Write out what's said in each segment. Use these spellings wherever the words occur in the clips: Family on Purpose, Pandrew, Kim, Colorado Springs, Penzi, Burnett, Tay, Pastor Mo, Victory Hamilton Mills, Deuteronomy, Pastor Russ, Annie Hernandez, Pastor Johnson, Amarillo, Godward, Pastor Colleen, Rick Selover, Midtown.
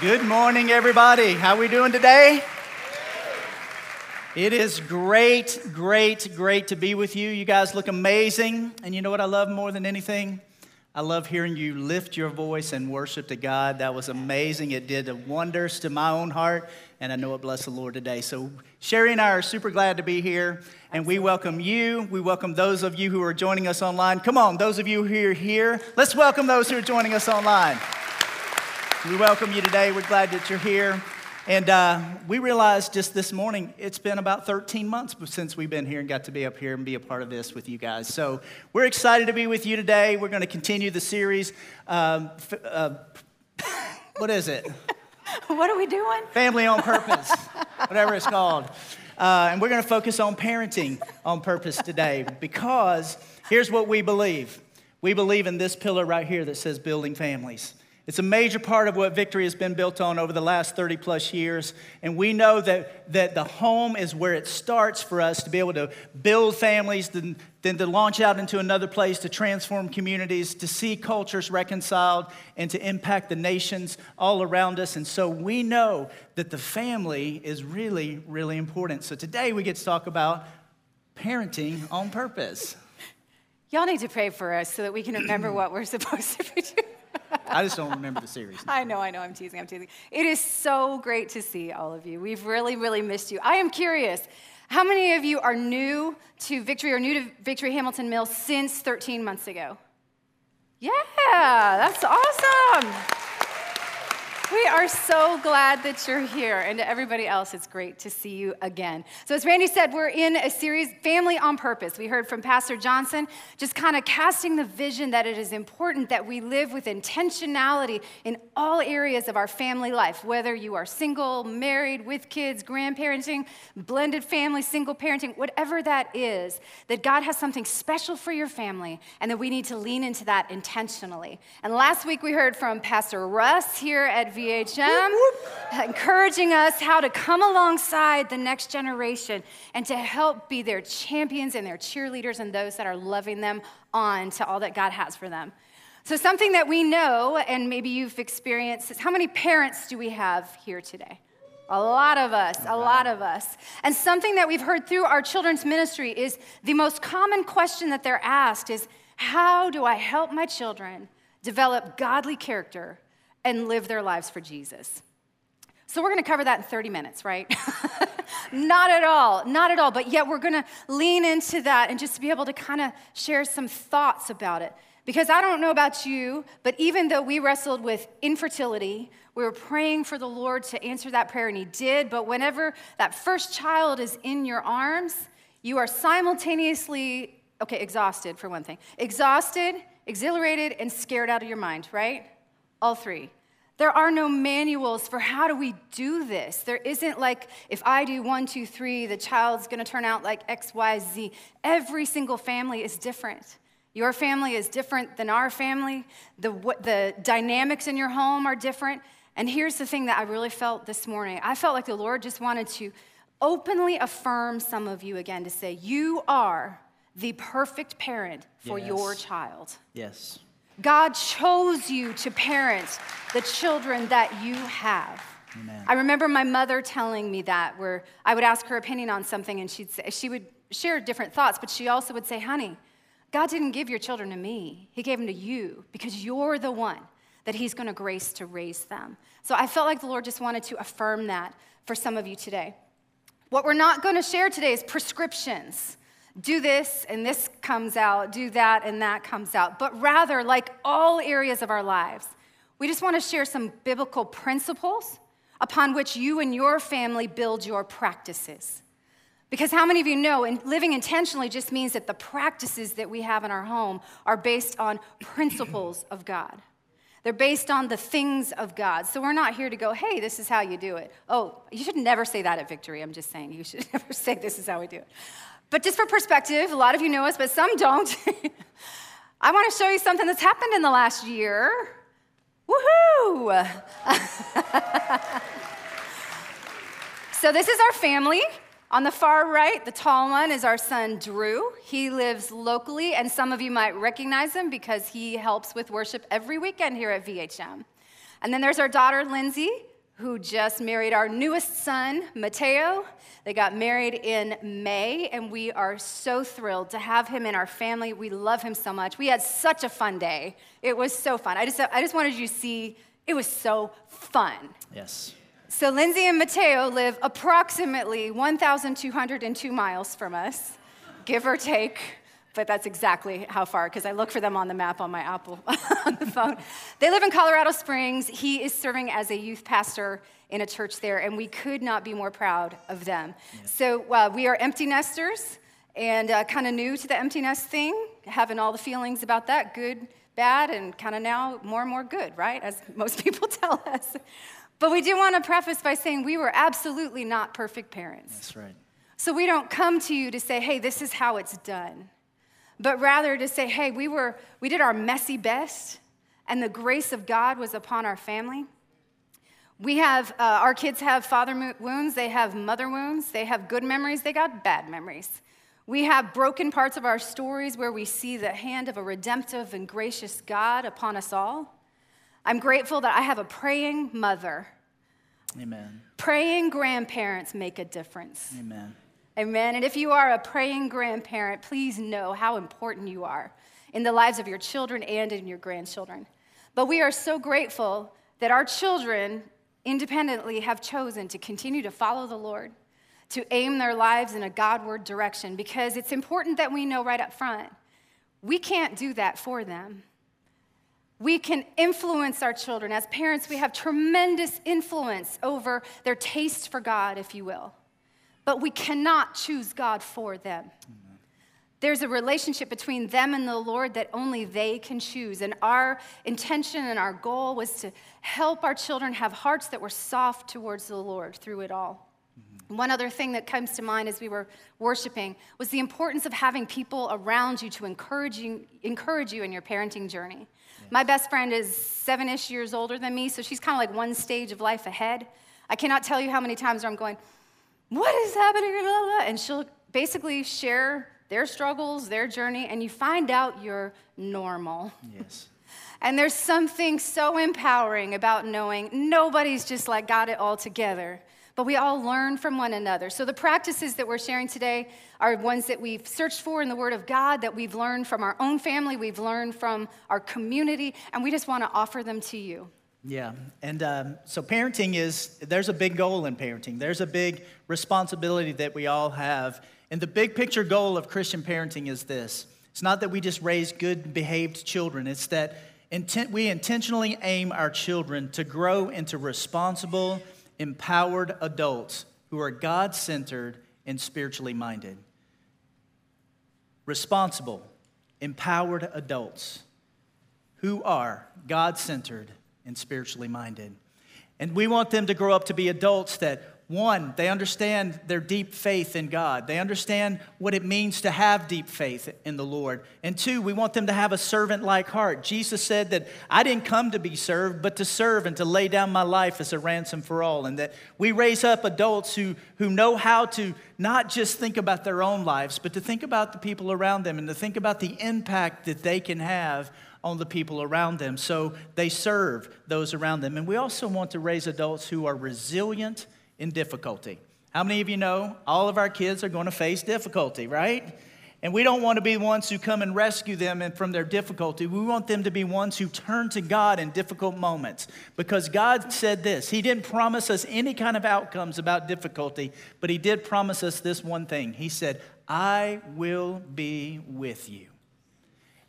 Good morning, everybody. How are we doing today? It is great to be with you. You guys look amazing. And you know what I love more than anything? I love hearing you lift your voice and worship to God. That was amazing. It did wonders to my own heart, and I know it blessed the Lord today. So Sherry and I are super glad to be here, and we welcome you. We welcome those of you who are joining us online. Come on, those of you who are here, let's welcome those who are joining us online. We welcome you today. We're glad that you're here. And we realized just this morning, it's been about 13 months since we've been here and got to be up here and be a part of this with you guys. So we're excited to be with you today. We're going to continue the series. What is it? What are we doing? Family on Purpose, whatever it's called. And we're going to focus on parenting on purpose today because here's what we believe. We believe in this pillar right here that says building families. It's a major part of what Victory has been built on over the last 30-plus years, and we know that the home is where it starts for us to be able to build families, then to launch out into another place, to transform communities, to see cultures reconciled, and to impact the nations all around us. And so we know that the family is really, really important. So today we get to talk about parenting on purpose. Y'all need to pray for us so that we can remember what we're supposed to be doing. I just don't remember the series. No. I know, I'm teasing. It is so great to see all of you. We've really, really missed you. I am curious, how many of you are new to Victory or new to Victory Hamilton Mills since 13 months ago? Yeah, that's awesome. We are so glad that you're here. And to everybody else, it's great to see you again. So as Randy said, we're in a series, Family on Purpose. We heard from Pastor Johnson, just kind of casting the vision that it is important that we live with intentionality in all areas of our family life, whether you are single, married, with kids, grandparenting, blended family, single parenting, whatever that is, that God has something special for your family and that we need to lean into that intentionally. And last week we heard from Pastor Russ here at VHM, encouraging us how to come alongside the next generation and to help be their champions and their cheerleaders and those that are loving them on to all that God has for them. So something that we know, and maybe you've experienced, is how many parents do we have here today? A lot of us. And something that we've heard through our children's ministry is the most common question that they're asked is, how do I help my children develop godly character and live their lives for Jesus? So we're going to cover that in 30 minutes, right? Not at all. But yet we're going to lean into that and just be able to kind of share some thoughts about it. Because I don't know about you, but even though we wrestled with infertility, we were praying for the Lord to answer that prayer, and He did. But whenever that first child is in your arms, you are simultaneously, exhausted for one thing. Exhausted, exhilarated, and scared out of your mind, right? All three. There are no manuals for how do we do this. There isn't like, if I do 1, 2, 3, the child's going to turn out like X, Y, Z. Every single family is different. Your family is different than our family. The dynamics in your home are different. And here's the thing that I really felt this morning. I felt like the Lord just wanted to openly affirm some of you again to say, you are the perfect parent for your child. Yes. God chose you to parent the children that you have. Amen. I remember my mother telling me that, where I would ask her opinion on something, and she would share different thoughts, but she also would say, honey, God didn't give your children to me. He gave them to you because you're the one that He's going to grace to raise them. So I felt like the Lord just wanted to affirm that for some of you today. What we're not going to share today is prescriptions. Do this, and this comes out. Do that, and that comes out. But rather, like all areas of our lives, we just want to share some biblical principles upon which you and your family build your practices. Because how many of you know, living intentionally just means that the practices that we have in our home are based on principles of God. They're based on the things of God. So we're not here to go, hey, this is how you do it. Oh, you should never say that at Victory. I'm just saying, you should never say this is how we do it. But just for perspective, a lot of you know us, but some don't. I want to show you something that's happened in the last year. Woohoo! So this is our family. On the far right, the tall one is our son, Drew. He lives locally, and some of you might recognize him because he helps with worship every weekend here at VHM. And then there's our daughter, Lindsay, who just married our newest son, Mateo. They got married in May, and we are so thrilled to have him in our family. We love him so much. We had such a fun day. It was so fun. I just wanted you to see, it was so fun. Yes. So Lindsay and Mateo live approximately 1,202 miles from us, give or take. But that's exactly how far, because I look for them on the map on my Apple on the phone. They live in Colorado Springs. He is serving as a youth pastor in a church there, and we could not be more proud of them. Yeah. So we are empty nesters and kind of new to the empty nest thing, having all the feelings about that, good, bad, and kind of now more and more good, right, as most people tell us. But we do want to preface by saying we were absolutely not perfect parents. That's right. So we don't come to you to say, hey, this is how it's done. But rather to say, hey, we did our messy best, and the grace of God was upon our family. We have, our kids have father wounds, they have mother wounds, they have good memories, they got bad memories. We have broken parts of our stories where we see the hand of a redemptive and gracious God upon us all. I'm grateful that I have a praying mother. Amen. Praying grandparents make a difference. Amen. Amen. And if you are a praying grandparent, please know how important you are in the lives of your children and in your grandchildren. But we are so grateful that our children independently have chosen to continue to follow the Lord, to aim their lives in a Godward direction, because it's important that we know right up front, we can't do that for them. We can influence our children. As parents, we have tremendous influence over their taste for God, if you will. But we cannot choose God for them. Amen. There's a relationship between them and the Lord that only they can choose. And our intention and our goal was to help our children have hearts that were soft towards the Lord through it all. Mm-hmm. One other thing that comes to mind as we were worshiping was the importance of having people around you to encourage you in your parenting journey. Yeah. My best friend is 7-ish years older than me, so she's kind of like one stage of life ahead. I cannot tell you how many times I'm going, what is happening, blah, blah, blah. And she'll basically share their struggles, their journey, and you find out you're normal. Yes. And there's something so empowering about knowing nobody's just like got it all together, but we all learn from one another. So the practices that we're sharing today are ones that we've searched for in the Word of God, that we've learned from our own family, we've learned from our community, and we just want to offer them to you. Yeah, and so parenting there's a big goal in parenting. There's a big responsibility that we all have. And the big picture goal of Christian parenting is this. It's not that we just raise good behaved children. It's that we intentionally aim our children to grow into responsible, empowered adults who are God-centered and spiritually minded. Responsible, empowered adults who are God-centered and spiritually minded. And we want them to grow up to be adults that, one, they understand their deep faith in God. They understand what it means to have deep faith in the Lord. And two, we want them to have a servant-like heart. Jesus said that I didn't come to be served, but to serve and to lay down my life as a ransom for all. And that we raise up adults who know how to not just think about their own lives, but to think about the people around them and to think about the impact that they can have on the people around them, so they serve those around them. And we also want to raise adults who are resilient in difficulty. How many of you know all of our kids are going to face difficulty, right? And we don't want to be ones who come and rescue them from their difficulty. We want them to be ones who turn to God in difficult moments, because God said this. He didn't promise us any kind of outcomes about difficulty, but He did promise us this one thing. He said, I will be with you.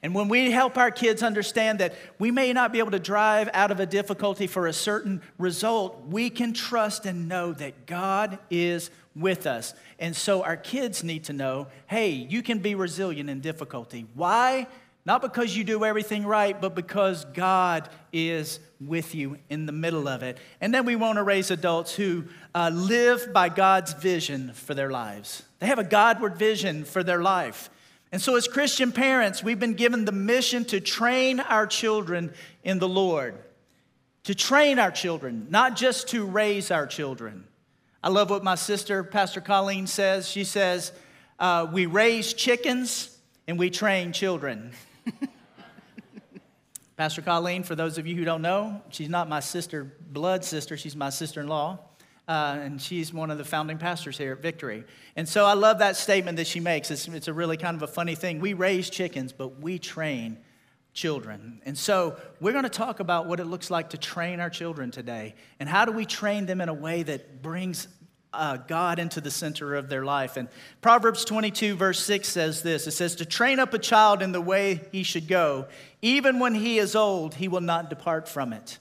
And when we help our kids understand that we may not be able to drive out of a difficulty for a certain result, we can trust and know that God is with us. And so our kids need to know, hey, you can be resilient in difficulty. Why? Not because you do everything right, but because God is with you in the middle of it. And then we want to raise adults who live by God's vision for their lives. They have a Godward vision for their life. And so as Christian parents, we've been given the mission to train our children in the Lord. To train our children, not just to raise our children. I love what my sister, Pastor Colleen, says. She says, we raise chickens and we train children. Pastor Colleen, for those of you who don't know, she's not my sister, blood sister, she's my sister-in-law. And she's one of the founding pastors here at Victory. And so I love that statement that she makes. It's a really kind of a funny thing. We raise chickens, but we train children. And so we're going to talk about what it looks like to train our children today. And how do we train them in a way that brings God into the center of their life. And Proverbs 22 verse 6 says this. It says, to train up a child in the way he should go. Even when he is old, he will not depart from it.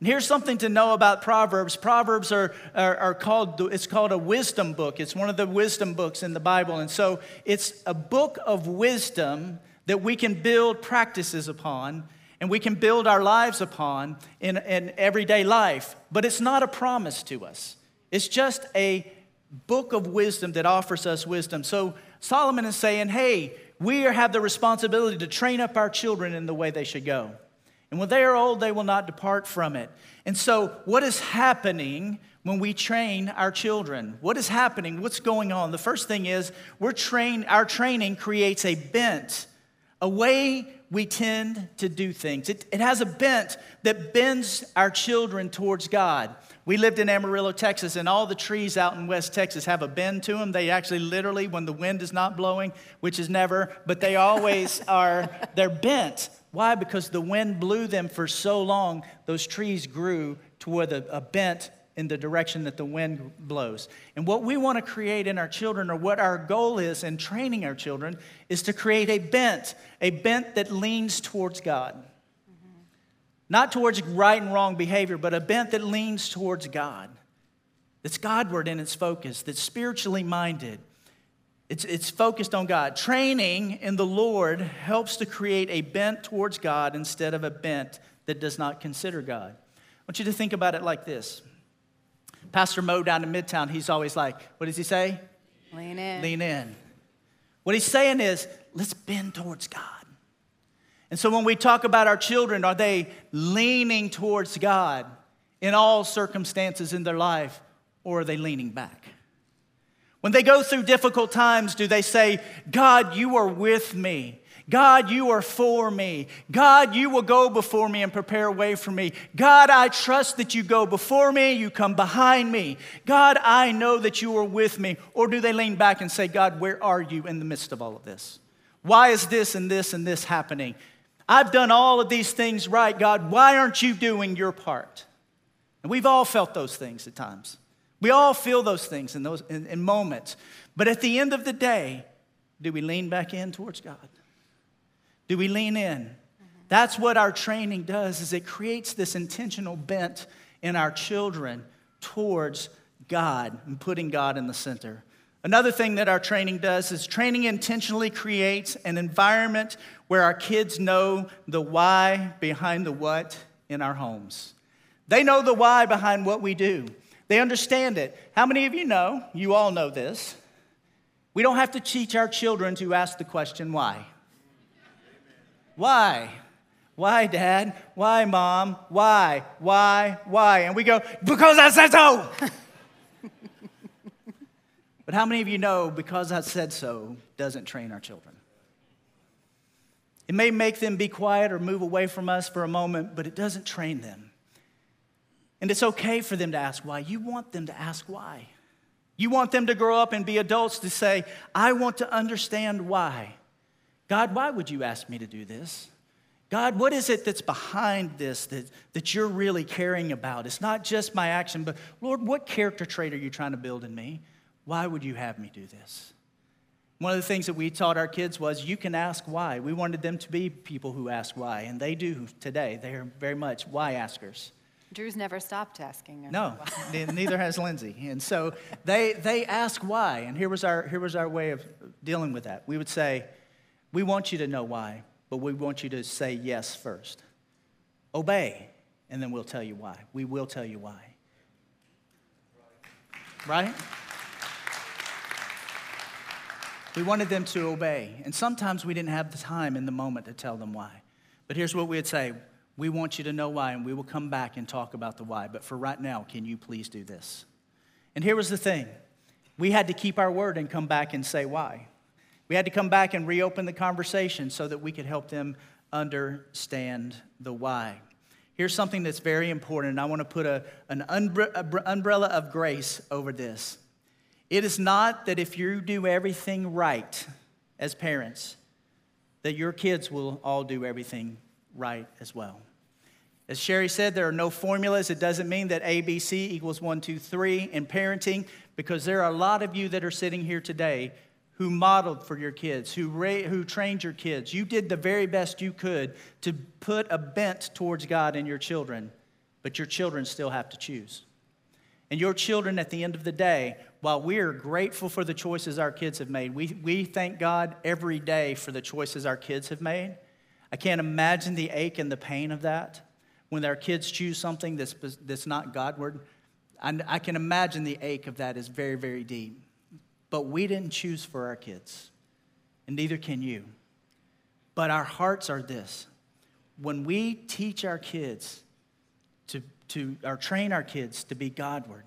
And here's something to know about Proverbs. Proverbs are called a wisdom book. It's one of the wisdom books in the Bible. And so it's a book of wisdom that we can build practices upon. And we can build our lives upon in everyday life. But it's not a promise to us. It's just a book of wisdom that offers us wisdom. So Solomon is saying, hey, we have the responsibility to train up our children in the way they should go. And when they are old, they will not depart from it. And so what is happening when we train our children? What is happening? What's going on? The first thing is our training creates a bent, a way we tend to do things. It has a bent that bends our children towards God. We lived in Amarillo, Texas, and all the trees out in West Texas have a bend to them. They actually literally, when the wind is not blowing, which is never, but they always are, they're bent. Why? Because the wind blew them for so long, those trees grew toward a bent in the direction that the wind blows. And what we want to create in our children, or what our goal is in training our children, is to create a bent that leans towards God. Mm-hmm. Not towards right and wrong behavior, but a bent that leans towards God. That's Godward in its focus, that's spiritually minded. It's focused on God. Training in the Lord helps to create a bent towards God instead of a bent that does not consider God. I want you to think about it like this. Pastor Mo down in Midtown, he's always like, what does he say? Lean in. Lean in. What he's saying is, let's bend towards God. And so when we talk about our children, are they leaning towards God in all circumstances in their life, or are they leaning back? When they go through difficult times, do they say, God, you are with me. God, you are for me. God, you will go before me and prepare a way for me. God, I trust that you go before me, you come behind me. God, I know that you are with me. Or do they lean back and say, God, where are you in the midst of all of this? Why is this and this and this happening? I've done all of these things right, God. Why aren't you doing your part? And we've all felt those things at times. We all feel those things in moments. But at the end of the day, do we lean back in towards God? Do we lean in? That's what our training does, is it creates this intentional bent in our children towards God and putting God in the center. Another thing that our training does is training intentionally creates an environment where our kids know the why behind the what in our homes. They know the why behind what we do. They understand it. How many of you know, you all know this, we don't have to teach our children to ask the question why. Why? Why, Dad? Why, Mom? Why? Why? And we go, because I said so. But how many of you know because I said so doesn't train our children? It may make them be quiet or move away from us for a moment, but it doesn't train them. And it's okay for them to ask why. You want them to ask why. You want them to grow up and be adults to say, I want to understand why. God, why would you ask me to do this? God, what is it that's behind this that you're really caring about? It's not just my action, but Lord, what character trait are you trying to build in me? Why would you have me do this? One of the things that we taught our kids was you can ask why. We wanted them to be people who ask why, and they do today. They are very much why askers. Drew's never stopped asking. No, neither has Lindsay. And so they ask why, and here was our way of dealing with that. We would say, we want you to know why, but we want you to say yes first. Obey, and then we'll tell you why. We will tell you why. Right? We wanted them to obey, and sometimes we didn't have the time in the moment to tell them why. But here's what we would say. We want you to know why, and we will come back and talk about the why. But for right now, can you please do this? And here was the thing. We had to keep our word and come back and say why. We had to come back and reopen the conversation so that we could help them understand the why. Here's something that's very important, and I want to put an umbrella of grace over this. It is not that if you do everything right as parents, that your kids will all do everything right as well. As Sherry said, there are no formulas. It doesn't mean that ABC equals 1, 2, 3 in parenting, because there are a lot of you that are sitting here today who modeled for your kids, who trained your kids. You did the very best you could to put a bent towards God in your children, but your children still have to choose. And your children, at the end of the day, while we are grateful for the choices our kids have made, we thank God every day for the choices our kids have made. I can't imagine the ache and the pain of that. When our kids choose something that's not Godward, I can imagine the ache of that is very, very deep. But we didn't choose for our kids, and neither can you. But our hearts are this. When we teach our kids or train our kids to be Godward,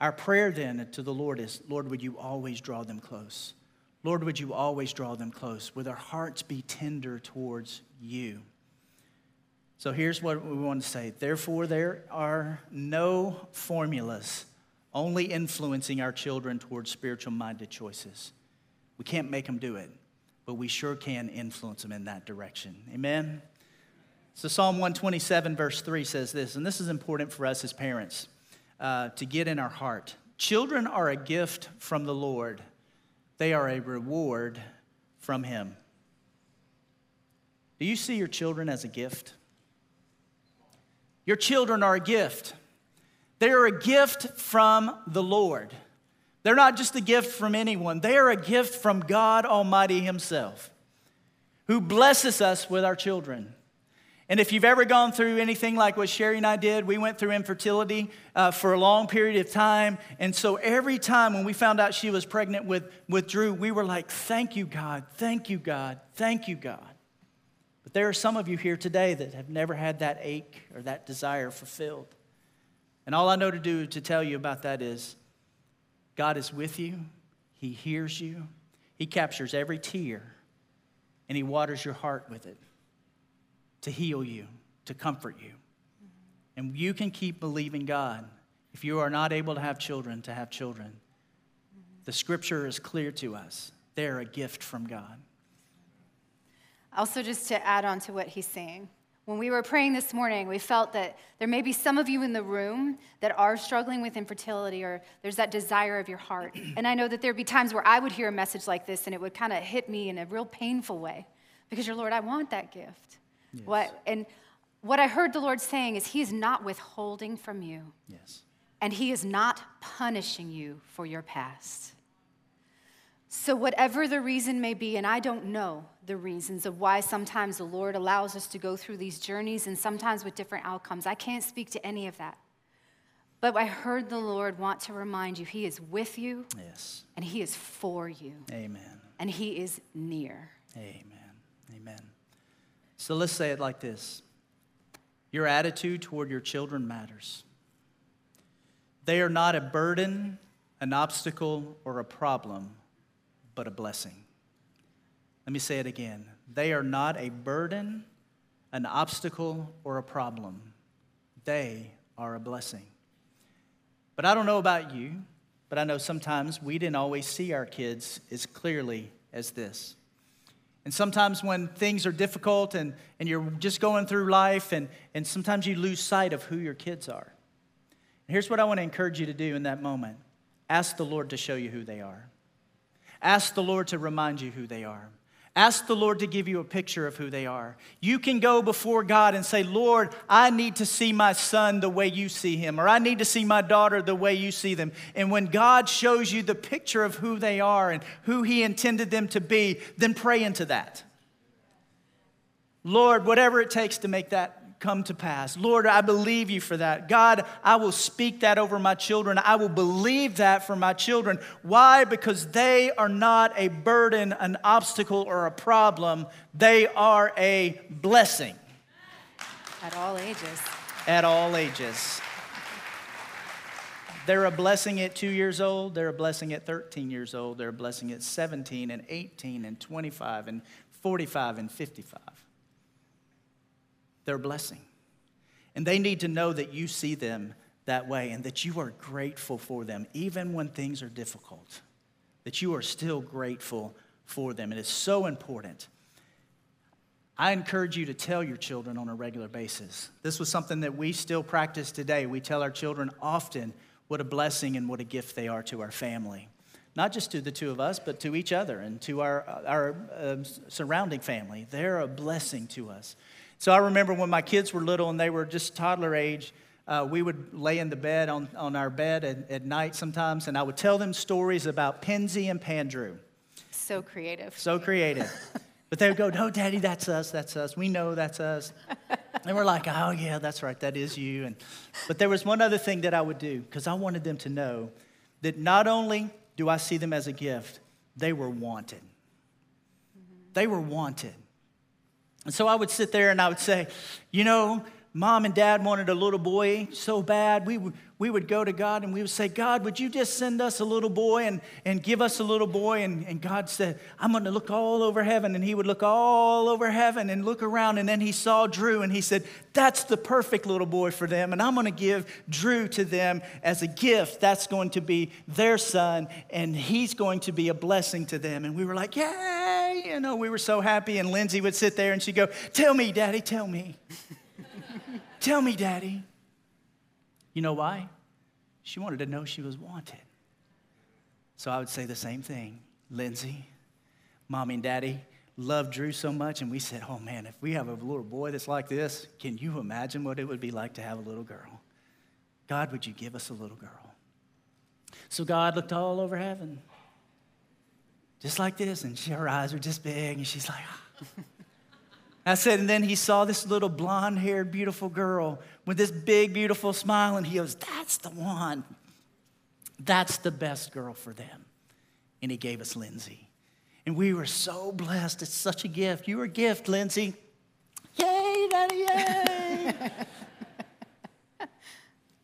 our prayer then to the Lord is, Lord, would you always draw them close? Lord, would you always draw them close? Would our hearts be tender towards you? So here's what we want to say. Therefore, there are no formulas, only influencing our children towards spiritual-minded choices. We can't make them do it, but we sure can influence them in that direction. Amen? So Psalm 127, verse 3 says this, and this is important for us as parents to get in our heart. Children are a gift from the Lord. They are a reward from Him. Do you see your children as a gift? Your children are a gift. They are a gift from the Lord. They're not just a gift from anyone. They are a gift from God Almighty Himself, who blesses us with our children. And if you've ever gone through anything like what Sherry and I did, we went through infertility for a long period of time. And so every time when we found out she was pregnant with Drew, we were like, thank you, God, thank you, God, thank you, God. But there are some of you here today that have never had that ache or that desire fulfilled. And all I know to do to tell you about that is God is with you. He hears you. He captures every tear, and He waters your heart with it to heal you, to comfort you. And you can keep believing God if you are not able to have children, to have children. The Scripture is clear to us. They're a gift from God. Also, just to add on to what he's saying, when we were praying this morning, we felt that there may be some of you in the room that are struggling with infertility, or there's that desire of your heart. And I know that there'd be times where I would hear a message like this, and it would kind of hit me in a real painful way, because you're, Lord, I want that gift. Yes. What I heard the Lord saying is He is not withholding from you. Yes. And He is not punishing you for your past. So whatever the reason may be, and I don't know the reasons of why sometimes the Lord allows us to go through these journeys, and sometimes with different outcomes. I can't speak to any of that. But I heard the Lord want to remind you, He is with you. Yes. And He is for you. Amen. And He is near. Amen. Amen. So let's say it like this. Your attitude toward your children matters. They are not a burden, an obstacle, or a problem, but a blessing. Let me say it again. They are not a burden, an obstacle, or a problem. They are a blessing. But I don't know about you, but I know sometimes we didn't always see our kids as clearly as this. And sometimes when things are difficult and you're just going through life, and sometimes you lose sight of who your kids are. And here's what I want to encourage you to do in that moment. Ask the Lord to show you who they are. Ask the Lord to remind you who they are. Ask the Lord to give you a picture of who they are. You can go before God and say, Lord, I need to see my son the way you see him, or I need to see my daughter the way you see them. And when God shows you the picture of who they are and who He intended them to be, then pray into that. Lord, whatever it takes to make that come to pass. Lord, I believe you for that. God, I will speak that over my children. I will believe that for my children. Why? Because they are not a burden, an obstacle, or a problem. They are a blessing. At all ages. At all ages. They're a blessing at 2 years old. They're a blessing at 13 years old. They're a blessing at 17 and 18 and 25 and 45 and 55. their blessing. And they need to know that you see them that way and that you are grateful for them, even when things are difficult, that you are still grateful for them. It is so important. I encourage you to tell your children on a regular basis. This was something that we still practice today. We tell our children often what a blessing and what a gift they are to our family. Not just to the two of us, but to each other and to our surrounding family. They're a blessing to us. So I remember when my kids were little and they were just toddler age, we would lay in the bed on our bed at night sometimes, and I would tell them stories about Penzi and Pandrew. So creative. So creative. But they would go, "No, Daddy, that's us, that's us. We know that's us." And we're like, "Oh, yeah, that's right, that is you." But there was one other thing that I would do, because I wanted them to know that not only do I see them as a gift, they were wanted. Mm-hmm. They were wanted. And so I would sit there and I would say, "You know, Mom and Dad wanted a little boy so bad." We would go to God and we would say, "God, would you just send us a little boy and give us a little boy?" And God said, "I'm going to look all over heaven." And he would look all over heaven and look around. And then he saw Drew and he said, "That's the perfect little boy for them. And I'm going to give Drew to them as a gift. That's going to be their son. And he's going to be a blessing to them." And we were like, "Yay!" You know, we were so happy. And Lindsay would sit there and she'd go, "Tell me, Daddy, tell me. Tell me, Daddy." You know why? She wanted to know she was wanted. So I would say the same thing. "Lindsay, Mommy and Daddy loved Drew so much, and we said, oh, man, if we have a little boy that's like this, can you imagine what it would be like to have a little girl? God, would you give us a little girl?" So God looked all over heaven, just like this, and her eyes were just big, and she's like, "Ah." I said, and then he saw this little blonde-haired, beautiful girl with this big, beautiful smile, and he goes, "That's the one. That's the best girl for them." And he gave us Lindsay. And we were so blessed. It's such a gift. "You were a gift, Lindsay." "Yay, Daddy, yay."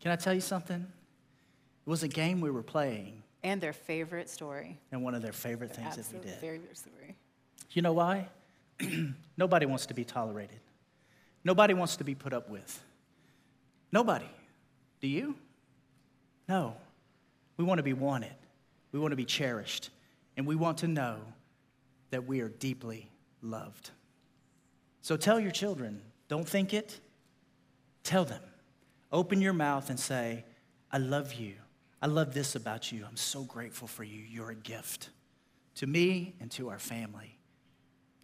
Can I tell you something? It was a game we were playing. And their favorite story. And one of their favorite things that we did. Favorite story. You know why? Nobody wants to be tolerated. Nobody wants to be put up with. Nobody. Do you? No. We want to be wanted. We want to be cherished. And we want to know that we are deeply loved. So tell your children. Don't think it. Tell them. Open your mouth and say, "I love you. I love this about you. I'm so grateful for you. You're a gift to me and to our family."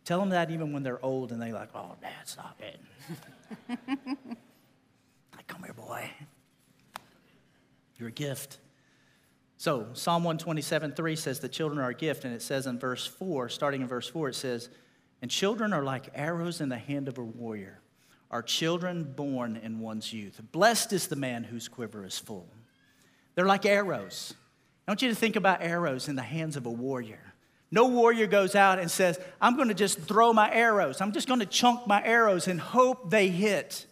Tell them that even when they're old and they're like, "Oh, Dad, stop it." Like, "Come here, boy. You're a gift." So Psalm 127:3 says that children are a gift, and it says in verse 4, starting in verse 4, it says, "And children are like arrows in the hand of a warrior, are children born in one's youth. Blessed is the man whose quiver is full." They're like arrows. I want you to think about arrows in the hands of a warrior. No warrior goes out and says, "I'm going to just throw my arrows. I'm just going to chunk my arrows and hope they hit."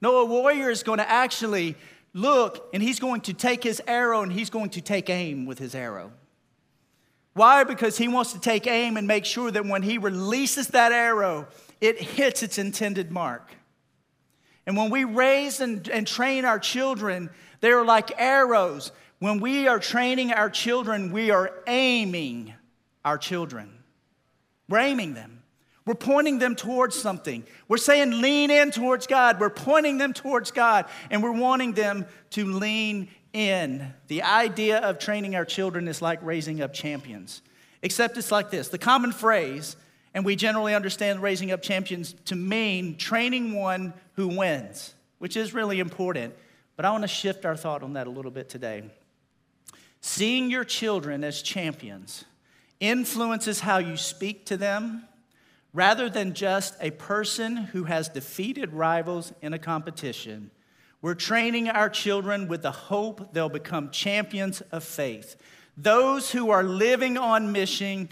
No, a warrior is going to actually look, and he's going to take his arrow, and he's going to take aim with his arrow. Why? Because he wants to take aim and make sure that when he releases that arrow, it hits its intended mark. And when we raise and train our children, they're like arrows. When we are training our children, we are aiming our children. We're aiming them. We're pointing them towards something. We're saying lean in towards God. We're pointing them towards God, and we're wanting them to lean in. The idea of training our children is like raising up champions, except it's like this. The common phrase, and we generally understand raising up champions to mean training one who wins, which is really important, but I want to shift our thought on that a little bit today. Seeing your children as champions influences how you speak to them rather than just a person who has defeated rivals in a competition. We're training our children with the hope they'll become champions of faith, those who are living on mission,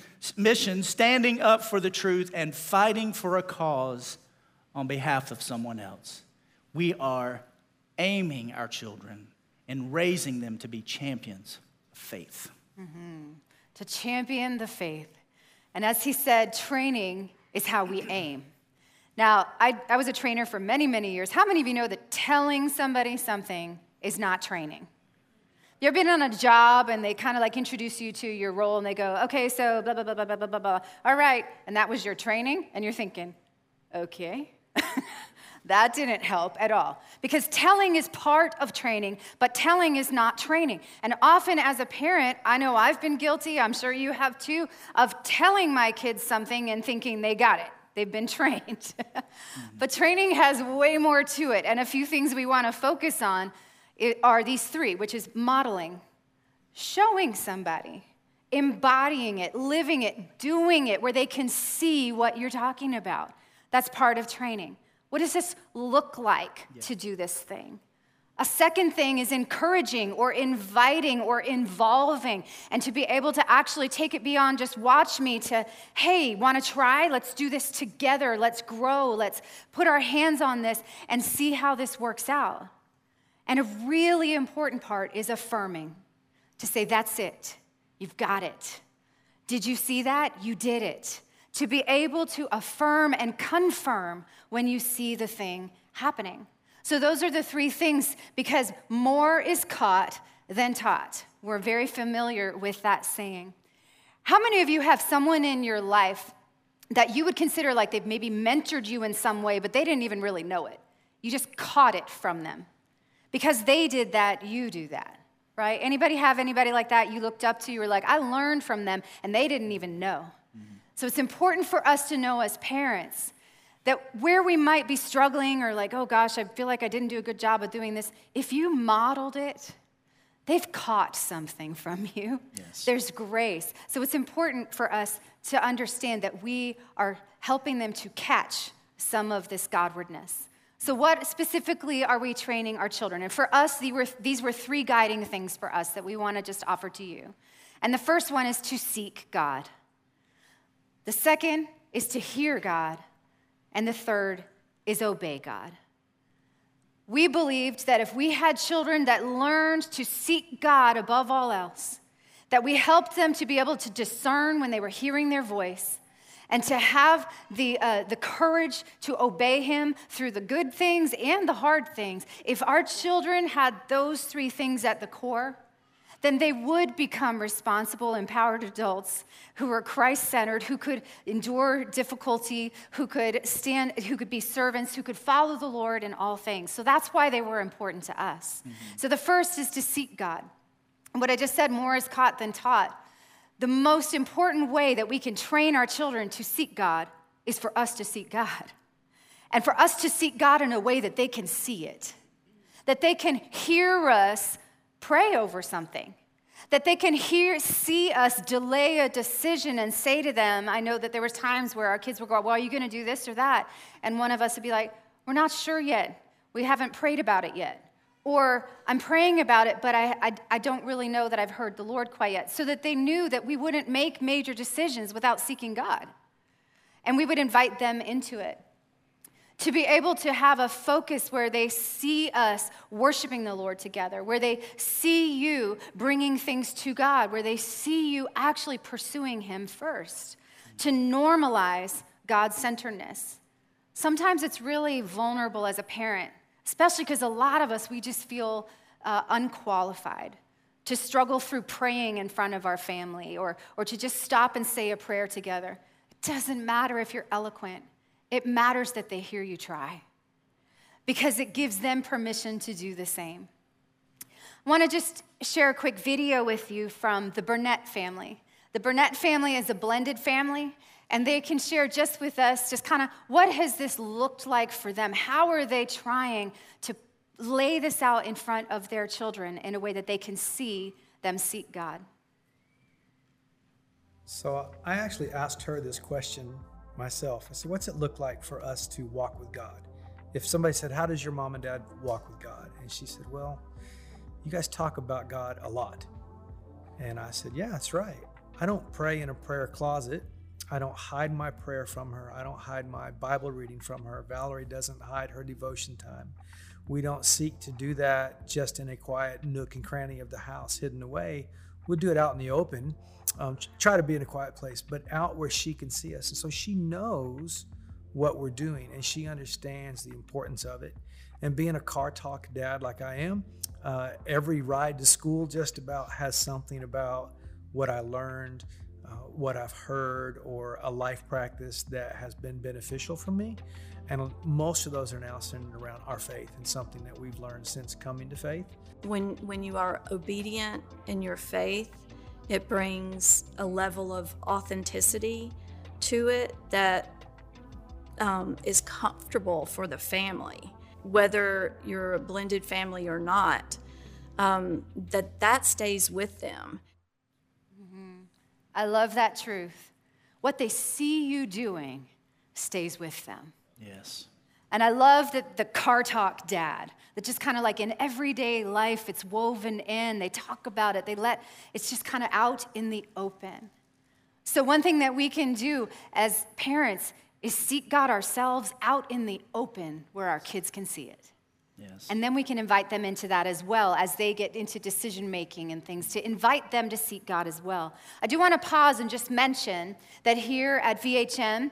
standing up for the truth, and fighting for a cause on behalf of someone else. We are aiming our children and raising them to be champions of faith. Mm-hmm. To champion the faith. And as he said, training is how we aim. Now, I was a trainer for many, many years. How many of you know that telling somebody something is not training? You ever been on a job and they kind of like introduce you to your role and they go, okay, so blah, blah, blah, blah, blah, blah, blah, all right, and that was your training? And you're thinking, okay. That didn't help at all. Because telling is part of training, but telling is not training. And often as a parent, I know I've been guilty, I'm sure you have too, of telling my kids something and thinking they got it. They've been trained. But training has way more to it. And a few things we want to focus on are these three, which is modeling, showing somebody, embodying it, living it, doing it, where they can see what you're talking about. That's part of training. What does this look like to do this thing? A second thing is encouraging or inviting or involving, and to be able to actually take it beyond just watch me to, hey, want to try? Let's do this together. Let's grow. Let's put our hands on this and see how this works out. And a really important part is affirming, to say, that's it. You've got it. Did you see that? You did it. To be able to affirm and confirm when you see the thing happening. So those are the three things, because more is caught than taught. We're very familiar with that saying. How many of you have someone in your life that you would consider like they've maybe mentored you in some way, but they didn't even really know it? You just caught it from them. Because they did that, you do that, right? Anybody have anybody like that you looked up to, you were like, I learned from them, and they didn't even know? So it's important for us to know as parents that where we might be struggling or like, oh gosh, I feel like I didn't do a good job of doing this. If you modeled it, they've caught something from you. Yes. There's grace. So it's important for us to understand that we are helping them to catch some of this Godwardness. So what specifically are we training our children? And for us, these were three guiding things for us that we want to just offer to you. And the first one is to seek God. The second is to hear God, and the third is obey God. We believed that if we had children that learned to seek God above all else, that we helped them to be able to discern when they were hearing their voice, and to have the courage to obey him through the good things and the hard things. If our children had those three things at the core, then they would become responsible, empowered adults who are Christ-centered, who could endure difficulty, who could stand, who could be servants, who could follow the Lord in all things. So that's why they were important to us. So the first is to seek God. What I just said, more is caught than taught. The most important way that we can train our children to seek God is for us to seek God. And for us to seek God in a way that they can see it, that they can hear us pray over something, that they can see us delay a decision and say to them, I know that there were times where our kids would go, well, are you going to do this or that? And one of us would be like, we're not sure yet. We haven't prayed about it yet. Or I'm praying about it, but I don't really know that I've heard the Lord quite yet. So that they knew that we wouldn't make major decisions without seeking God. And we would invite them into it. To be able to have a focus where they see us worshiping the Lord together, where they see you bringing things to God, where they see you actually pursuing him first, to normalize God-centeredness. Sometimes it's really vulnerable as a parent, especially because a lot of us, we just feel unqualified to struggle through praying in front of our family or to just stop and say a prayer together. It doesn't matter if you're eloquent. It matters that they hear you try, because it gives them permission to do the same. I want to just share a quick video with you from the Burnett family. The Burnett family is a blended family, and they can share just with us just kind of what has this looked like for them? How are they trying to lay this out in front of their children in a way that they can see them seek God? So I actually asked her this question myself. I said, what's it look like for us to walk with God? If somebody said, how does your mom and dad walk with God? And she said, well, you guys talk about God a lot. And I said, yeah, that's right. I don't pray in a prayer closet. I don't hide my prayer from her. I don't hide my Bible reading from her. Valerie doesn't hide her devotion time. We don't seek to do that just in a quiet nook and cranny of the house, hidden away. We'll do it out in the open. Try to be in a quiet place, but out where she can see us. And so she knows what we're doing, and she understands the importance of it. And being a car talk dad like I am, every ride to school just about has something about what I learned, what I've heard, or a life practice that has been beneficial for me. And most of those are now centered around our faith and something that we've learned since coming to faith. When you are obedient in your faith, it brings a level of authenticity to it that is comfortable for the family, whether you're a blended family or not, that stays with them. Mm-hmm. I love that truth. What they see you doing stays with them. Yes. And I love that the car talk dad, that just kind of like in everyday life, it's woven in. They talk about it. It's just kind of out in the open. So one thing that we can do as parents is seek God ourselves out in the open where our kids can see it. Yes. And then we can invite them into that as well as they get into decision-making and things, to invite them to seek God as well. I do want to pause and just mention that here at VHM,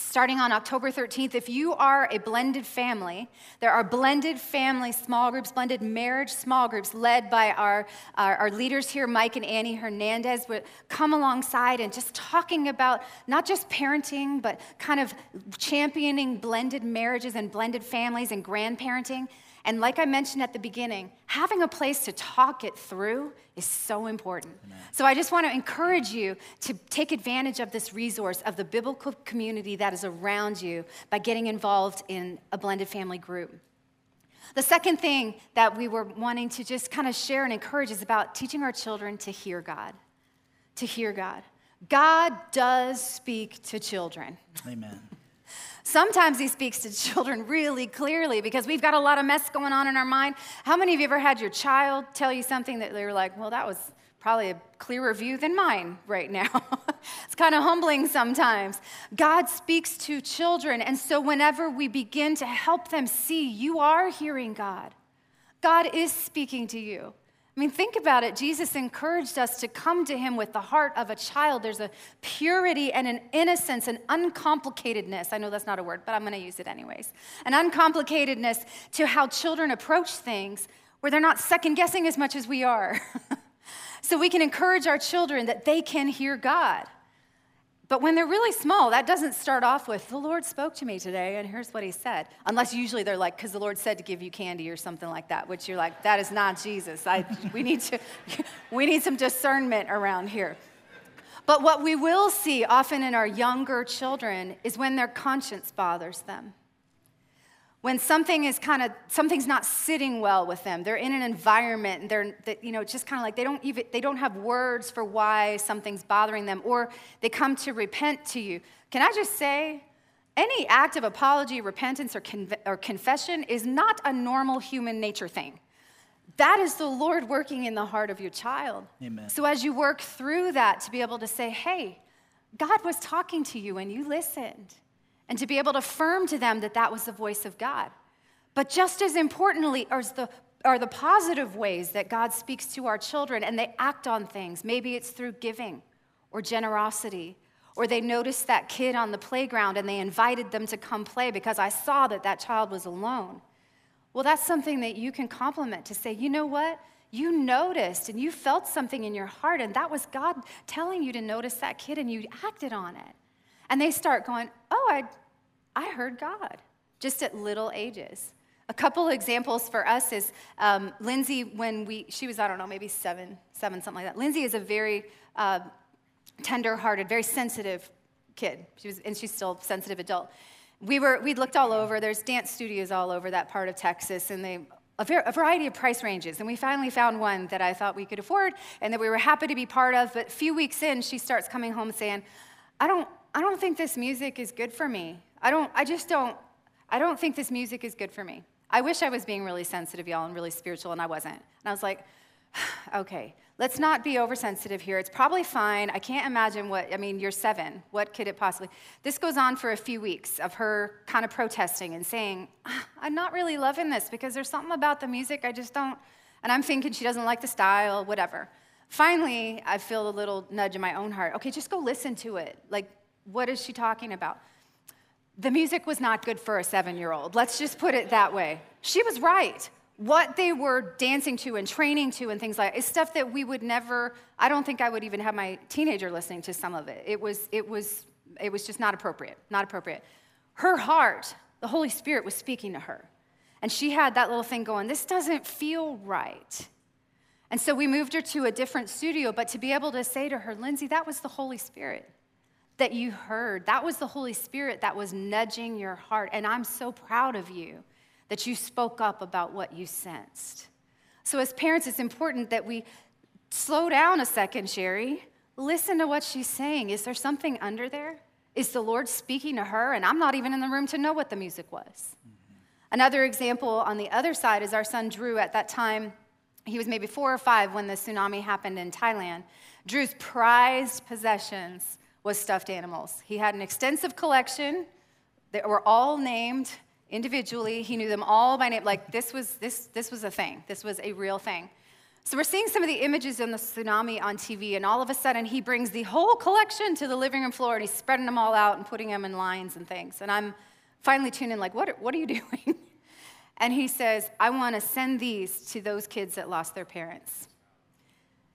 starting on October 13th, if you are a blended family, there are blended family small groups, blended marriage small groups led by our leaders here, Mike and Annie Hernandez, would come alongside and just talking about not just parenting, but kind of championing blended marriages and blended families and grandparenting. And like I mentioned at the beginning, having a place to talk it through is so important. Amen. So I just want to encourage you to take advantage of this resource of the biblical community that is around you by getting involved in a blended family group. The second thing that we were wanting to just kind of share and encourage is about teaching our children to hear God, to hear God. God does speak to children. Amen. Sometimes he speaks to children really clearly because we've got a lot of mess going on in our mind. How many of you ever had your child tell you something that they were like, well, that was probably a clearer view than mine right now? It's kind of humbling sometimes. God speaks to children, and so whenever we begin to help them see, you are hearing God. God is speaking to you. I mean, think about it. Jesus encouraged us to come to him with the heart of a child. There's a purity and an innocence and uncomplicatedness. I know that's not a word, but I'm going to use it anyways. An uncomplicatedness to how children approach things where they're not second-guessing as much as we are. So we can encourage our children that they can hear God. But when they're really small, that doesn't start off with, the Lord spoke to me today, and here's what he said. Unless usually they're like, because the Lord said to give you candy or something like that, which you're like, that is not Jesus. We need some discernment around here. But what we will see often in our younger children is when their conscience bothers them. When something's not sitting well with them, they're in an environment and they don't have words for why something's bothering them, or they come to repent to you. Can I just say, any act of apology, repentance, or confession is not a normal human nature thing. That is the Lord working in the heart of your child. Amen. So as you work through that, to be able to say, hey, God was talking to you and you listened. And to be able to affirm to them that that was the voice of God. But just as importantly are the positive ways that God speaks to our children and they act on things. Maybe it's through giving or generosity, or they noticed that kid on the playground and they invited them to come play because I saw that child was alone. Well, that's something that you can compliment, to say, you know what? You noticed and you felt something in your heart, and that was God telling you to notice that kid and you acted on it. And they start going, oh, I heard God, just at little ages. A couple examples for us is Lindsay, she was, I don't know, maybe seven, something like that. Lindsay is a very tender-hearted, very sensitive kid. She's still a sensitive adult. We'd looked all over. There's dance studios all over that part of Texas, and a variety of price ranges, and we finally found one that I thought we could afford and that we were happy to be part of. But a few weeks in, she starts coming home saying, I don't think this music is good for me. I don't think this music is good for me. I wish I was being really sensitive, y'all, and really spiritual, and I wasn't. And I was like, okay, let's not be oversensitive here. It's probably fine. I can't imagine you're 7. What could it possibly? This goes on for a few weeks of her kind of protesting and saying, I'm not really loving this because there's something about the music I just don't, and I'm thinking she doesn't like the style, whatever. Finally, I feel a little nudge in my own heart. Okay, just go listen to it. Like, what is she talking about? The music was not good for a 7-year-old. Let's just put it that way. She was right. What they were dancing to and training to and things like that is stuff that we would never, I don't think I would even have my teenager listening to some of it. It was just not appropriate, not appropriate. Her heart, the Holy Spirit was speaking to her. And she had that little thing going, this doesn't feel right. And so we moved her to a different studio, but to be able to say to her, Lindsay, that was the Holy Spirit that you heard. That was the Holy Spirit that was nudging your heart. And I'm so proud of you that you spoke up about what you sensed. So as parents, it's important that we slow down a second, Sherry. Listen to what she's saying. Is there something under there? Is the Lord speaking to her? And I'm not even in the room to know what the music was. Mm-hmm. Another example on the other side is our son Drew. At that time, he was maybe 4 or 5 when the tsunami happened in Thailand. Drew's prized possessions was stuffed animals. He had an extensive collection that were all named individually. He knew them all by name. Like, this was a thing. This was a real thing. So we're seeing some of the images in the tsunami on TV, and all of a sudden he brings the whole collection to the living room floor, and he's spreading them all out and putting them in lines and things. And I'm finally tuning in, like, what are you doing? And he says, I want to send these to those kids that lost their parents.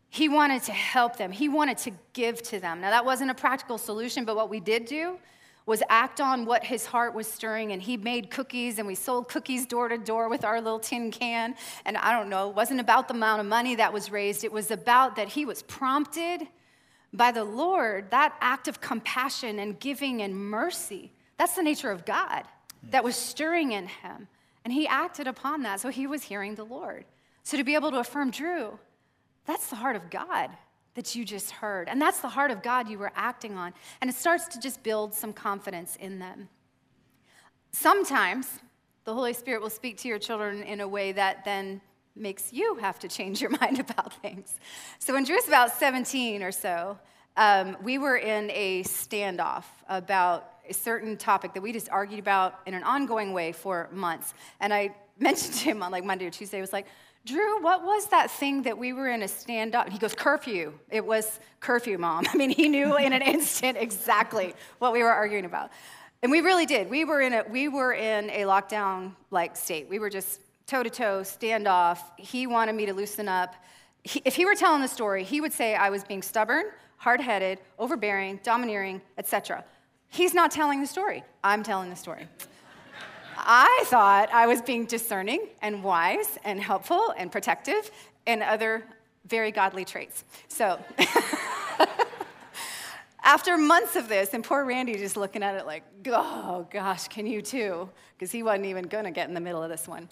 He wanted to help them. He wanted to give to them. Now, that wasn't a practical solution, but what we did do was act on what his heart was stirring, and he made cookies, and we sold cookies door to door with our little tin can, and I don't know, it wasn't about the amount of money that was raised, it was about that he was prompted by the Lord, that act of compassion and giving and mercy, that's the nature of God, that was stirring in him, and he acted upon that, so he was hearing the Lord. So to be able to affirm, Drew, that's the heart of God that you just heard. And that's the heart of God you were acting on. And it starts to just build some confidence in them. Sometimes the Holy Spirit will speak to your children in a way that then makes you have to change your mind about things. So when Drew was about 17 or so, we were in a standoff about a certain topic that we just argued about in an ongoing way for months. And I mentioned to him on like Monday or Tuesday, I was like, Drew, what was that thing that we were in a stand-up? He goes, curfew. It was curfew, Mom. I mean, he knew in an instant exactly what we were arguing about. And we really did. We were in a lockdown-like state. We were just toe-to-toe, standoff. He wanted me to loosen up. If he were telling the story, he would say I was being stubborn, hard-headed, overbearing, domineering, etc. He's not telling the story. I'm telling the story. I thought I was being discerning and wise and helpful and protective and other very godly traits. So after months of this, and poor Randy just looking at it like, oh gosh, can you too? Because he wasn't even going to get in the middle of this one.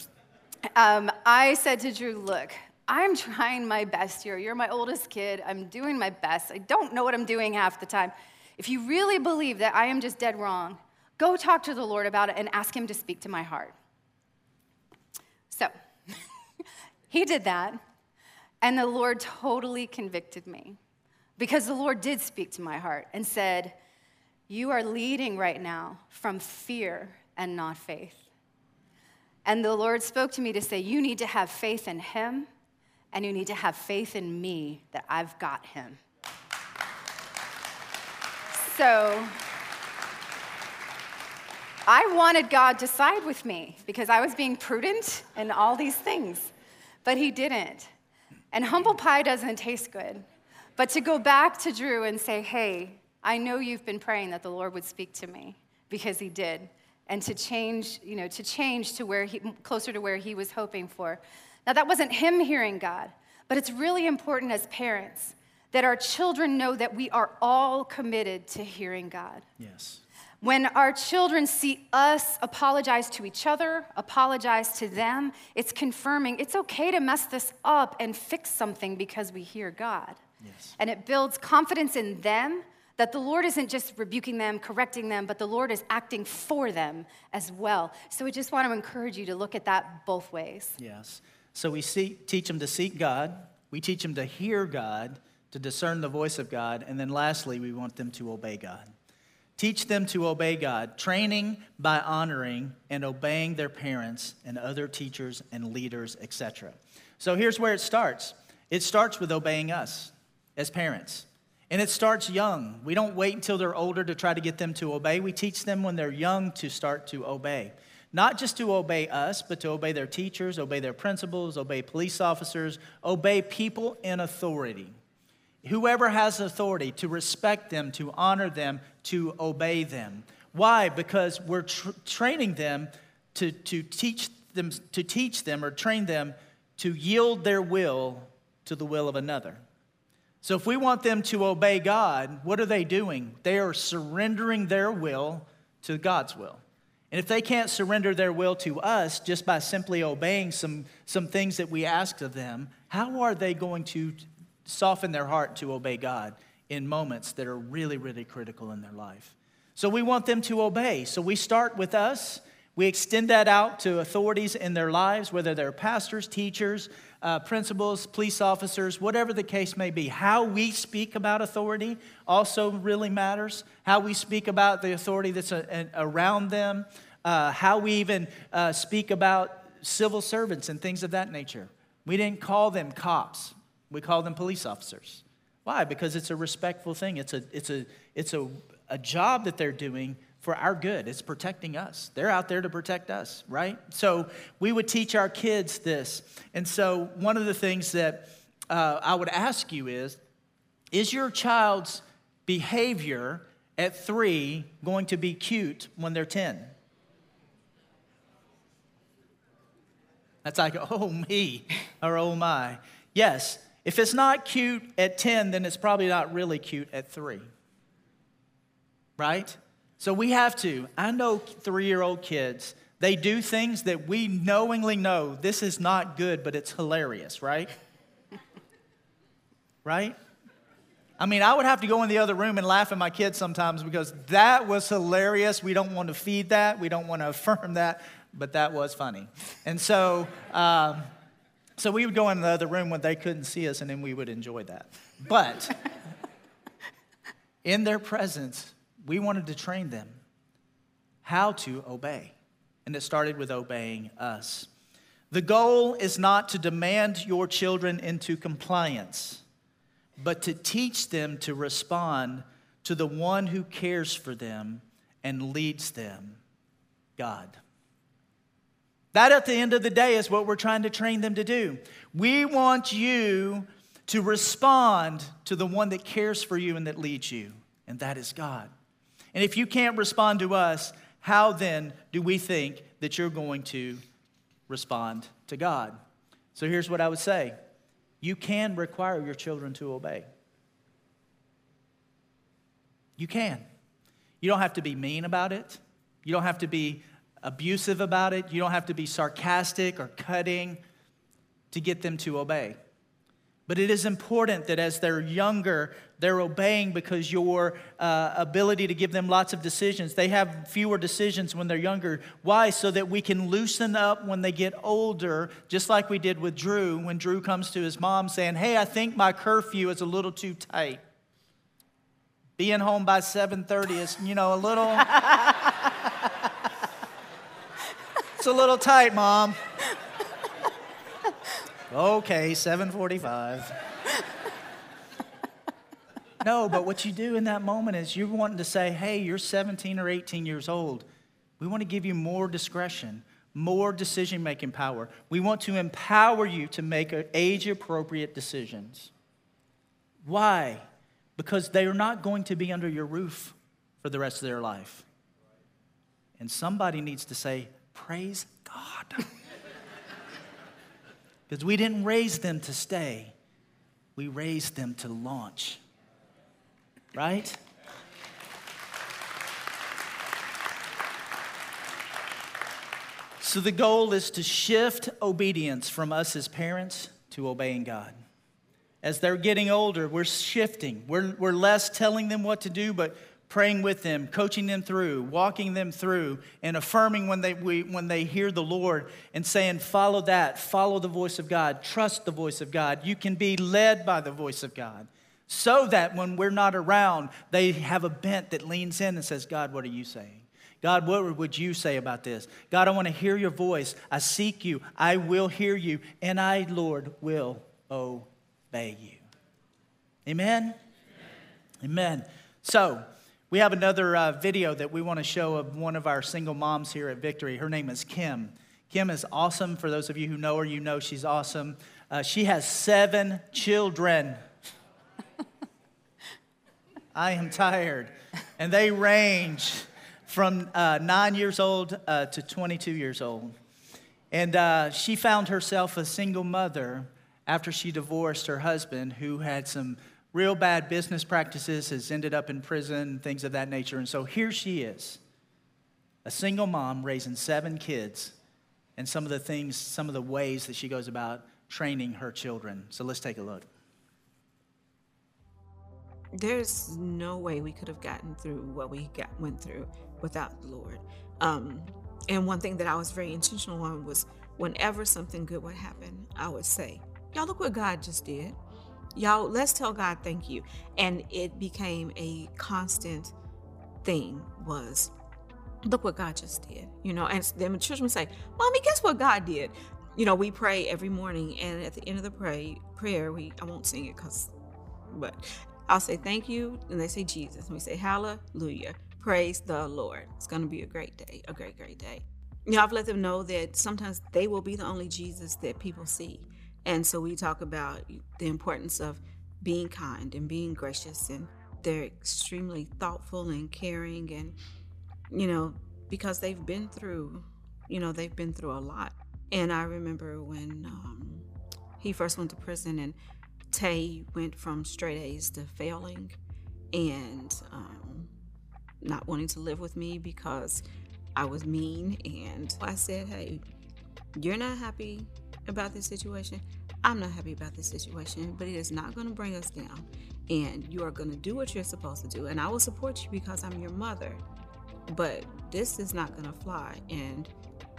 I said to Drew, look, I'm trying my best here. You're my oldest kid. I'm doing my best. I don't know what I'm doing half the time. If you really believe that I am just dead wrong, go talk to the Lord about it and ask him to speak to my heart. So he did that, and the Lord totally convicted me because the Lord did speak to my heart and said, you are leading right now from fear and not faith. And the Lord spoke to me to say, you need to have faith in him, and you need to have faith in me that I've got him. So I wanted God to side with me because I was being prudent and all these things, but he didn't. And humble pie doesn't taste good. But to go back to Drew and say, hey, I know you've been praying that the Lord would speak to me, because he did. And to change, you know, to change to where he, closer to where he was hoping for. Now, that wasn't him hearing God, but it's really important as parents that our children know that we are all committed to hearing God. Yes. When our children see us apologize to each other, apologize to them, it's confirming it's okay to mess this up and fix something because we hear God. Yes. And it builds confidence in them that the Lord isn't just rebuking them, correcting them, but the Lord is acting for them as well. So we just want to encourage you to look at that both ways. Yes. So we teach them to seek God. We teach them to hear God, to discern the voice of God. And then lastly, we want them to obey God. Teach them to obey God, training by honoring and obeying their parents and other teachers and leaders, etc. So here's where it starts. It starts with obeying us as parents. And it starts young. We don't wait until they're older to try to get them to obey. We teach them when they're young to start to obey. Not just to obey us, but to obey their teachers, obey their principals, obey police officers, obey people in authority. Whoever has authority, to respect them, to honor them, to obey them. Why? Because we're training them to train them to yield their will to the will of another. So if we want them to obey God, what are they doing? They are surrendering their will to God's will. And if they can't surrender their will to us just by simply obeying some things that we ask of them, how are they going to soften their heart to obey God in moments that are really, really critical in their life? So we want them to obey. So we start with us. We extend that out to authorities in their lives, whether they're pastors, teachers, principals, police officers, whatever the case may be. How we speak about authority also really matters. How we speak about the authority that's around them. How we even speak about civil servants and things of that nature. We didn't call them cops. We call them police officers. Why? Because it's a respectful thing. It's a job that they're doing for our good. It's protecting us. They're out there to protect us, right? So we would teach our kids this. And so one of the things that I would ask you is your child's behavior at 3 going to be cute when they're 10? That's like, oh me, or oh my. Yes, if it's not cute at 10, then it's probably not really cute at 3, right? So we have to. I know 3-year-old kids, they do things that we knowingly know this is not good, but it's hilarious, right? Right? I mean, I would have to go in the other room and laugh at my kids sometimes because that was hilarious. We don't want to feed that. We don't want to affirm that, but that was funny. And so, so we would go in the other room when they couldn't see us, and then we would enjoy that. But in their presence, we wanted to train them how to obey, and it started with obeying us. The goal is not to demand your children into compliance, but to teach them to respond to the one who cares for them and leads them, God. That, at the end of the day, is what we're trying to train them to do. We want you to respond to the one that cares for you and that leads you, and that is God. And if you can't respond to us, how then do we think that you're going to respond to God? So here's what I would say. You can require your children to obey. You can. You don't have to be mean about it. You don't have to be abusive about it. You don't have to be sarcastic or cutting to get them to obey. But it is important that as they're younger, they're obeying because your ability to give them lots of decisions. They have fewer decisions when they're younger. Why? So that we can loosen up when they get older, just like we did with Drew. When Drew comes to his mom saying, hey, I think my curfew is a little too tight. Being home by 7:30 is, a little... it's a little tight, Mom. Okay, 7:45. No, but what you do in that moment is you're wanting to say, hey, you're 17 or 18 years old. We want to give you more discretion, more decision-making power. We want to empower you to make age-appropriate decisions. Why? Because they are not going to be under your roof for the rest of their life. And somebody needs to say, praise God. Because we didn't raise them to stay. We raised them to launch. Right? So the goal is to shift obedience from us as parents to obeying God. As they're getting older, we're shifting. We're less telling them what to do, but praying with them, coaching them through, walking them through, and affirming when they hear the Lord and saying, follow that, follow the voice of God, trust the voice of God. You can be led by the voice of God so that when we're not around, they have a bent that leans in and says, God, what are you saying? God, what would you say about this? God, I want to hear your voice. I seek you. I will hear you. And I, Lord, will obey you. Amen? Amen. So we have another video that we want to show of one of our single moms here at Victory. Her name is Kim. Kim is awesome. For those of you who know her, you know she's awesome. She has 7 children. I am tired. And they range from 9 years old to 22 years old. And she found herself a single mother after she divorced her husband, who had some real bad business practices, has ended up in prison, things of that nature. And so here she is, a single mom raising 7 kids, and some of the ways that she goes about training her children. So let's take a look. There's no way we could have gotten through what we went through without the Lord. And one thing that I was very intentional on was whenever something good would happen, I would say, y'all, look what God just did. Y'all, let's tell God thank you. And it became a constant thing was, look what God just did. You know, and then the children say, Mommy, guess what God did? You know, we pray every morning. And at the end of the prayer, I won't sing it but I'll say thank you. And they say Jesus. And we say hallelujah. Praise the Lord. It's going to be a great day, a great, great day. You know, I've let them know that sometimes they will be the only Jesus that people see. And so we talk about the importance of being kind and being gracious, and they're extremely thoughtful and caring, and, you know, because they've been through a lot. And I remember when he first went to prison, and Tay went from straight A's to failing and not wanting to live with me because I was mean. And I said, hey, you're not happy about this situation. I'm not happy about this situation, but it is not going to bring us down, and you are going to do what you're supposed to do, and I will support you because I'm your mother, but this is not going to fly. And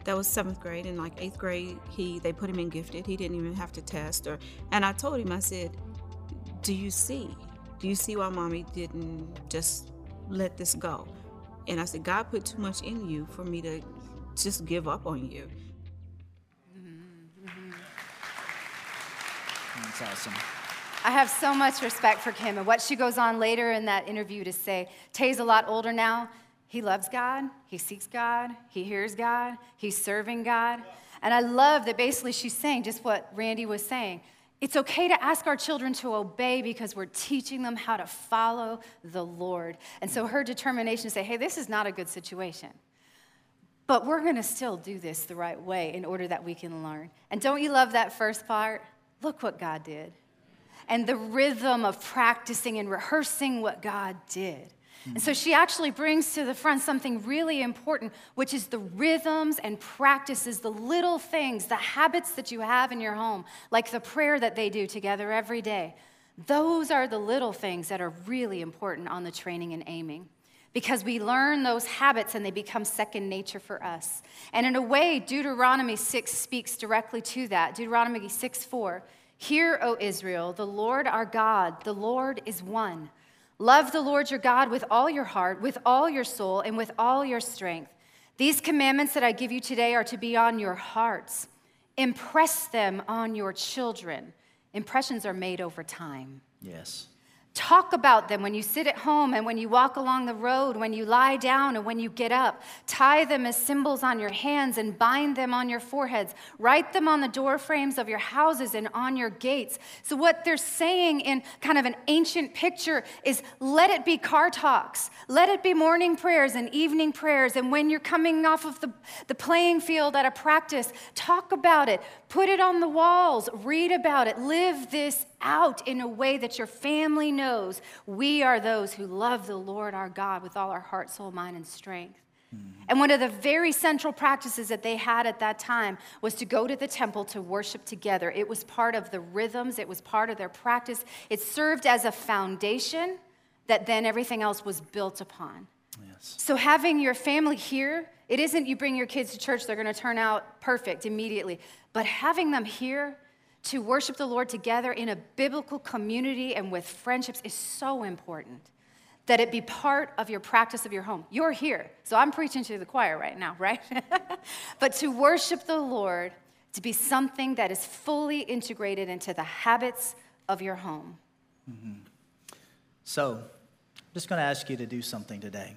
that was 7th grade, and like 8th grade, they put him in gifted. He didn't even have to test, and I told him, I said, do you see why Mommy didn't just let this go? And I said, God put too much in you for me to just give up on you. That's awesome. I have so much respect for Kim and what she goes on later in that interview to say. Tay's a lot older now. He loves God. He seeks God. He hears God. He's serving God. And I love that basically she's saying just what Randy was saying. It's okay to ask our children to obey because we're teaching them how to follow the Lord. And so her determination to say, hey, this is not a good situation, but we're going to still do this the right way in order that we can learn. And don't you love that first part? Look what God did. And the rhythm of practicing and rehearsing what God did. Mm-hmm. And so she actually brings to the front something really important, which is the rhythms and practices, the little things, the habits that you have in your home, like the prayer that they do together every day. Those are the little things that are really important on the training and aiming, because we learn those habits and they become second nature for us. And in a way, Deuteronomy 6 speaks directly to that. Deuteronomy 6:4, hear, O Israel, the Lord our God, the Lord is one. Love the Lord your God with all your heart, with all your soul, and with all your strength. These commandments that I give you today are to be on your hearts. Impress them on your children. Impressions are made over time. Yes. Talk about them when you sit at home and when you walk along the road, when you lie down and when you get up. Tie them as symbols on your hands and bind them on your foreheads. Write them on the door frames of your houses and on your gates. So what they're saying in kind of an ancient picture is, let it be car talks. Let it be morning prayers and evening prayers. And when you're coming off of the playing field at a practice, talk about it. Put it on the walls. Read about it. Live this out in a way that your family knows we are those who love the Lord our God with all our heart, soul, mind, and strength. Mm-hmm. And one of the very central practices that they had at that time was to go to the temple to worship together. It was part of the rhythms. It was part of their practice. It served as a foundation that then everything else was built upon. Yes. So having your family here, it isn't you bring your kids to church, they're going to turn out perfect immediately. But having them here to worship the Lord together in a biblical community and with friendships is so important that it be part of your practice of your home. You're here, so I'm preaching to the choir right now, right? But to worship the Lord, to be something that is fully integrated into the habits of your home. Mm-hmm. So I'm just going to ask you to do something today.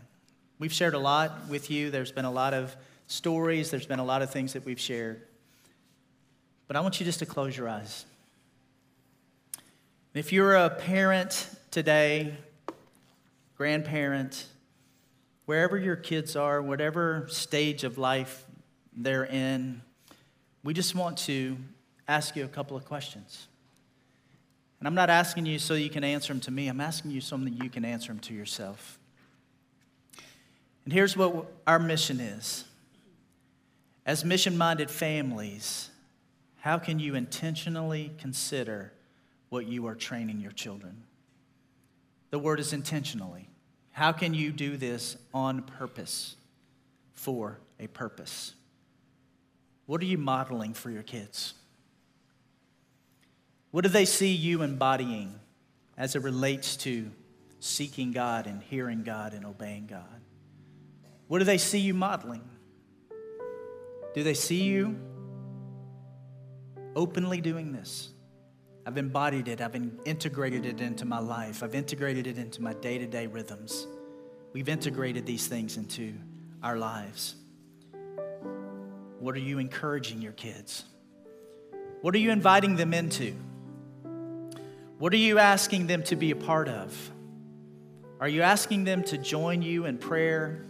We've shared a lot with you. There's been a lot of stories. There's been a lot of things that we've shared. But I want you just to close your eyes. If you're a parent today, grandparent, wherever your kids are, whatever stage of life they're in, we just want to ask you a couple of questions. And I'm not asking you so you can answer them to me. I'm asking you so that you can answer them to yourself. And here's what our mission is. As mission-minded families, how can you intentionally consider what you are training your children? The word is intentionally. How can you do this on purpose, for a purpose? What are you modeling for your kids? What do they see you embodying as it relates to seeking God and hearing God and obeying God? What do they see you modeling? Do they see you openly doing this? I've embodied it. I've integrated it into my life. I've integrated it into my day-to-day rhythms. We've integrated these things into our lives. What are you encouraging your kids? What are you inviting them into? What are you asking them to be a part of? Are you asking them to join you in prayer?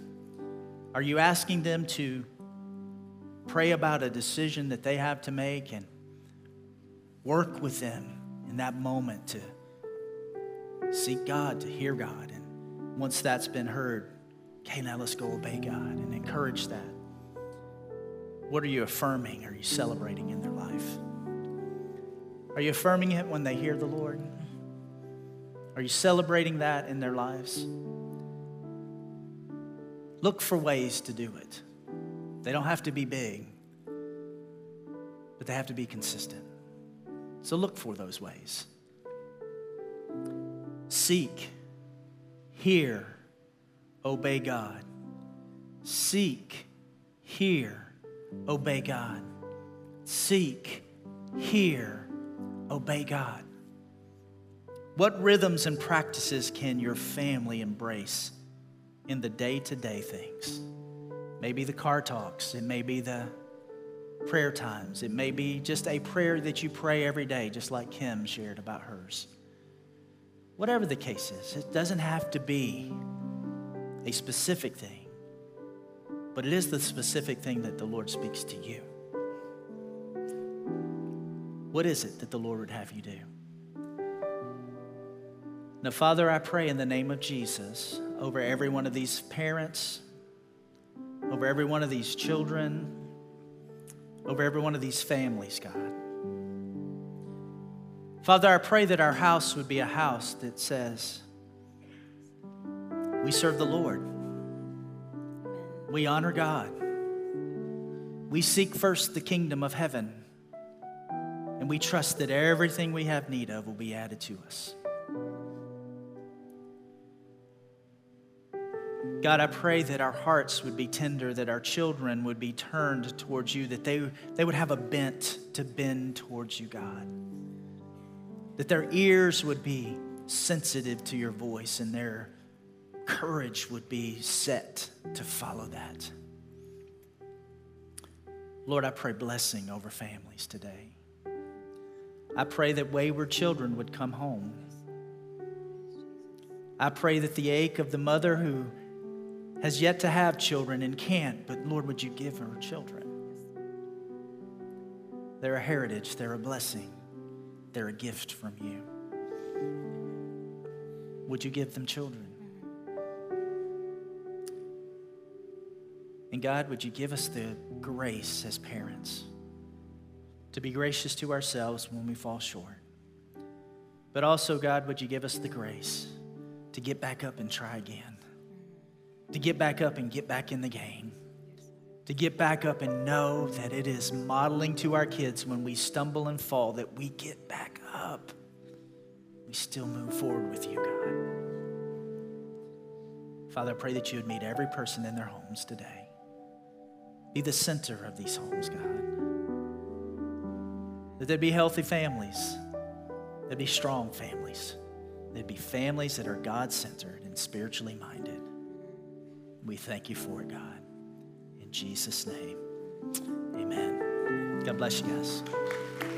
Are you asking them to pray about a decision that they have to make and work with them in that moment to seek God, to hear God? And once that's been heard, okay, now let's go obey God and encourage that. What are you affirming? Are you celebrating in their life? Are you affirming it when they hear the Lord? Are you celebrating that in their lives? Look for ways to do it. They don't have to be big, but they have to be consistent. So look for those ways. Seek, hear, obey God. Seek, hear, obey God. Seek, hear, obey God. What rhythms and practices can your family embrace in the day-to-day things? Maybe the car talks. It may be the prayer times. It may be just a prayer that you pray every day, just like Kim shared about hers. Whatever the case is, it doesn't have to be a specific thing, but it is the specific thing that the Lord speaks to you. What is it that the Lord would have you do? Now, Father, I pray in the name of Jesus over every one of these parents, over every one of these children, over every one of these families, God. Father, I pray that our house would be a house that says, we serve the Lord. We honor God. We seek first the kingdom of heaven. And we trust that everything we have need of will be added to us. God, I pray that our hearts would be tender, that our children would be turned towards you, that they would have a bent to bend towards you, God. That their ears would be sensitive to your voice and their courage would be set to follow that. Lord, I pray blessing over families today. I pray that wayward children would come home. I pray that the ache of the mother who has yet to have children and can't, but Lord, would you give her children? They're a heritage, they're a blessing, they're a gift from you. Would you give them children? And God, would you give us the grace as parents to be gracious to ourselves when we fall short. But also, God, would you give us the grace to get back up and try again, to get back up and get back in the game, to get back up and know that it is modeling to our kids when we stumble and fall that we get back up. We still move forward with you, God. Father, I pray that you would meet every person in their homes today. Be the center of these homes, God. That there'd be healthy families, there'd be strong families, They'd be families that are God-centered and spiritually minded. We thank you for it, God. In Jesus' name, amen. God bless you guys.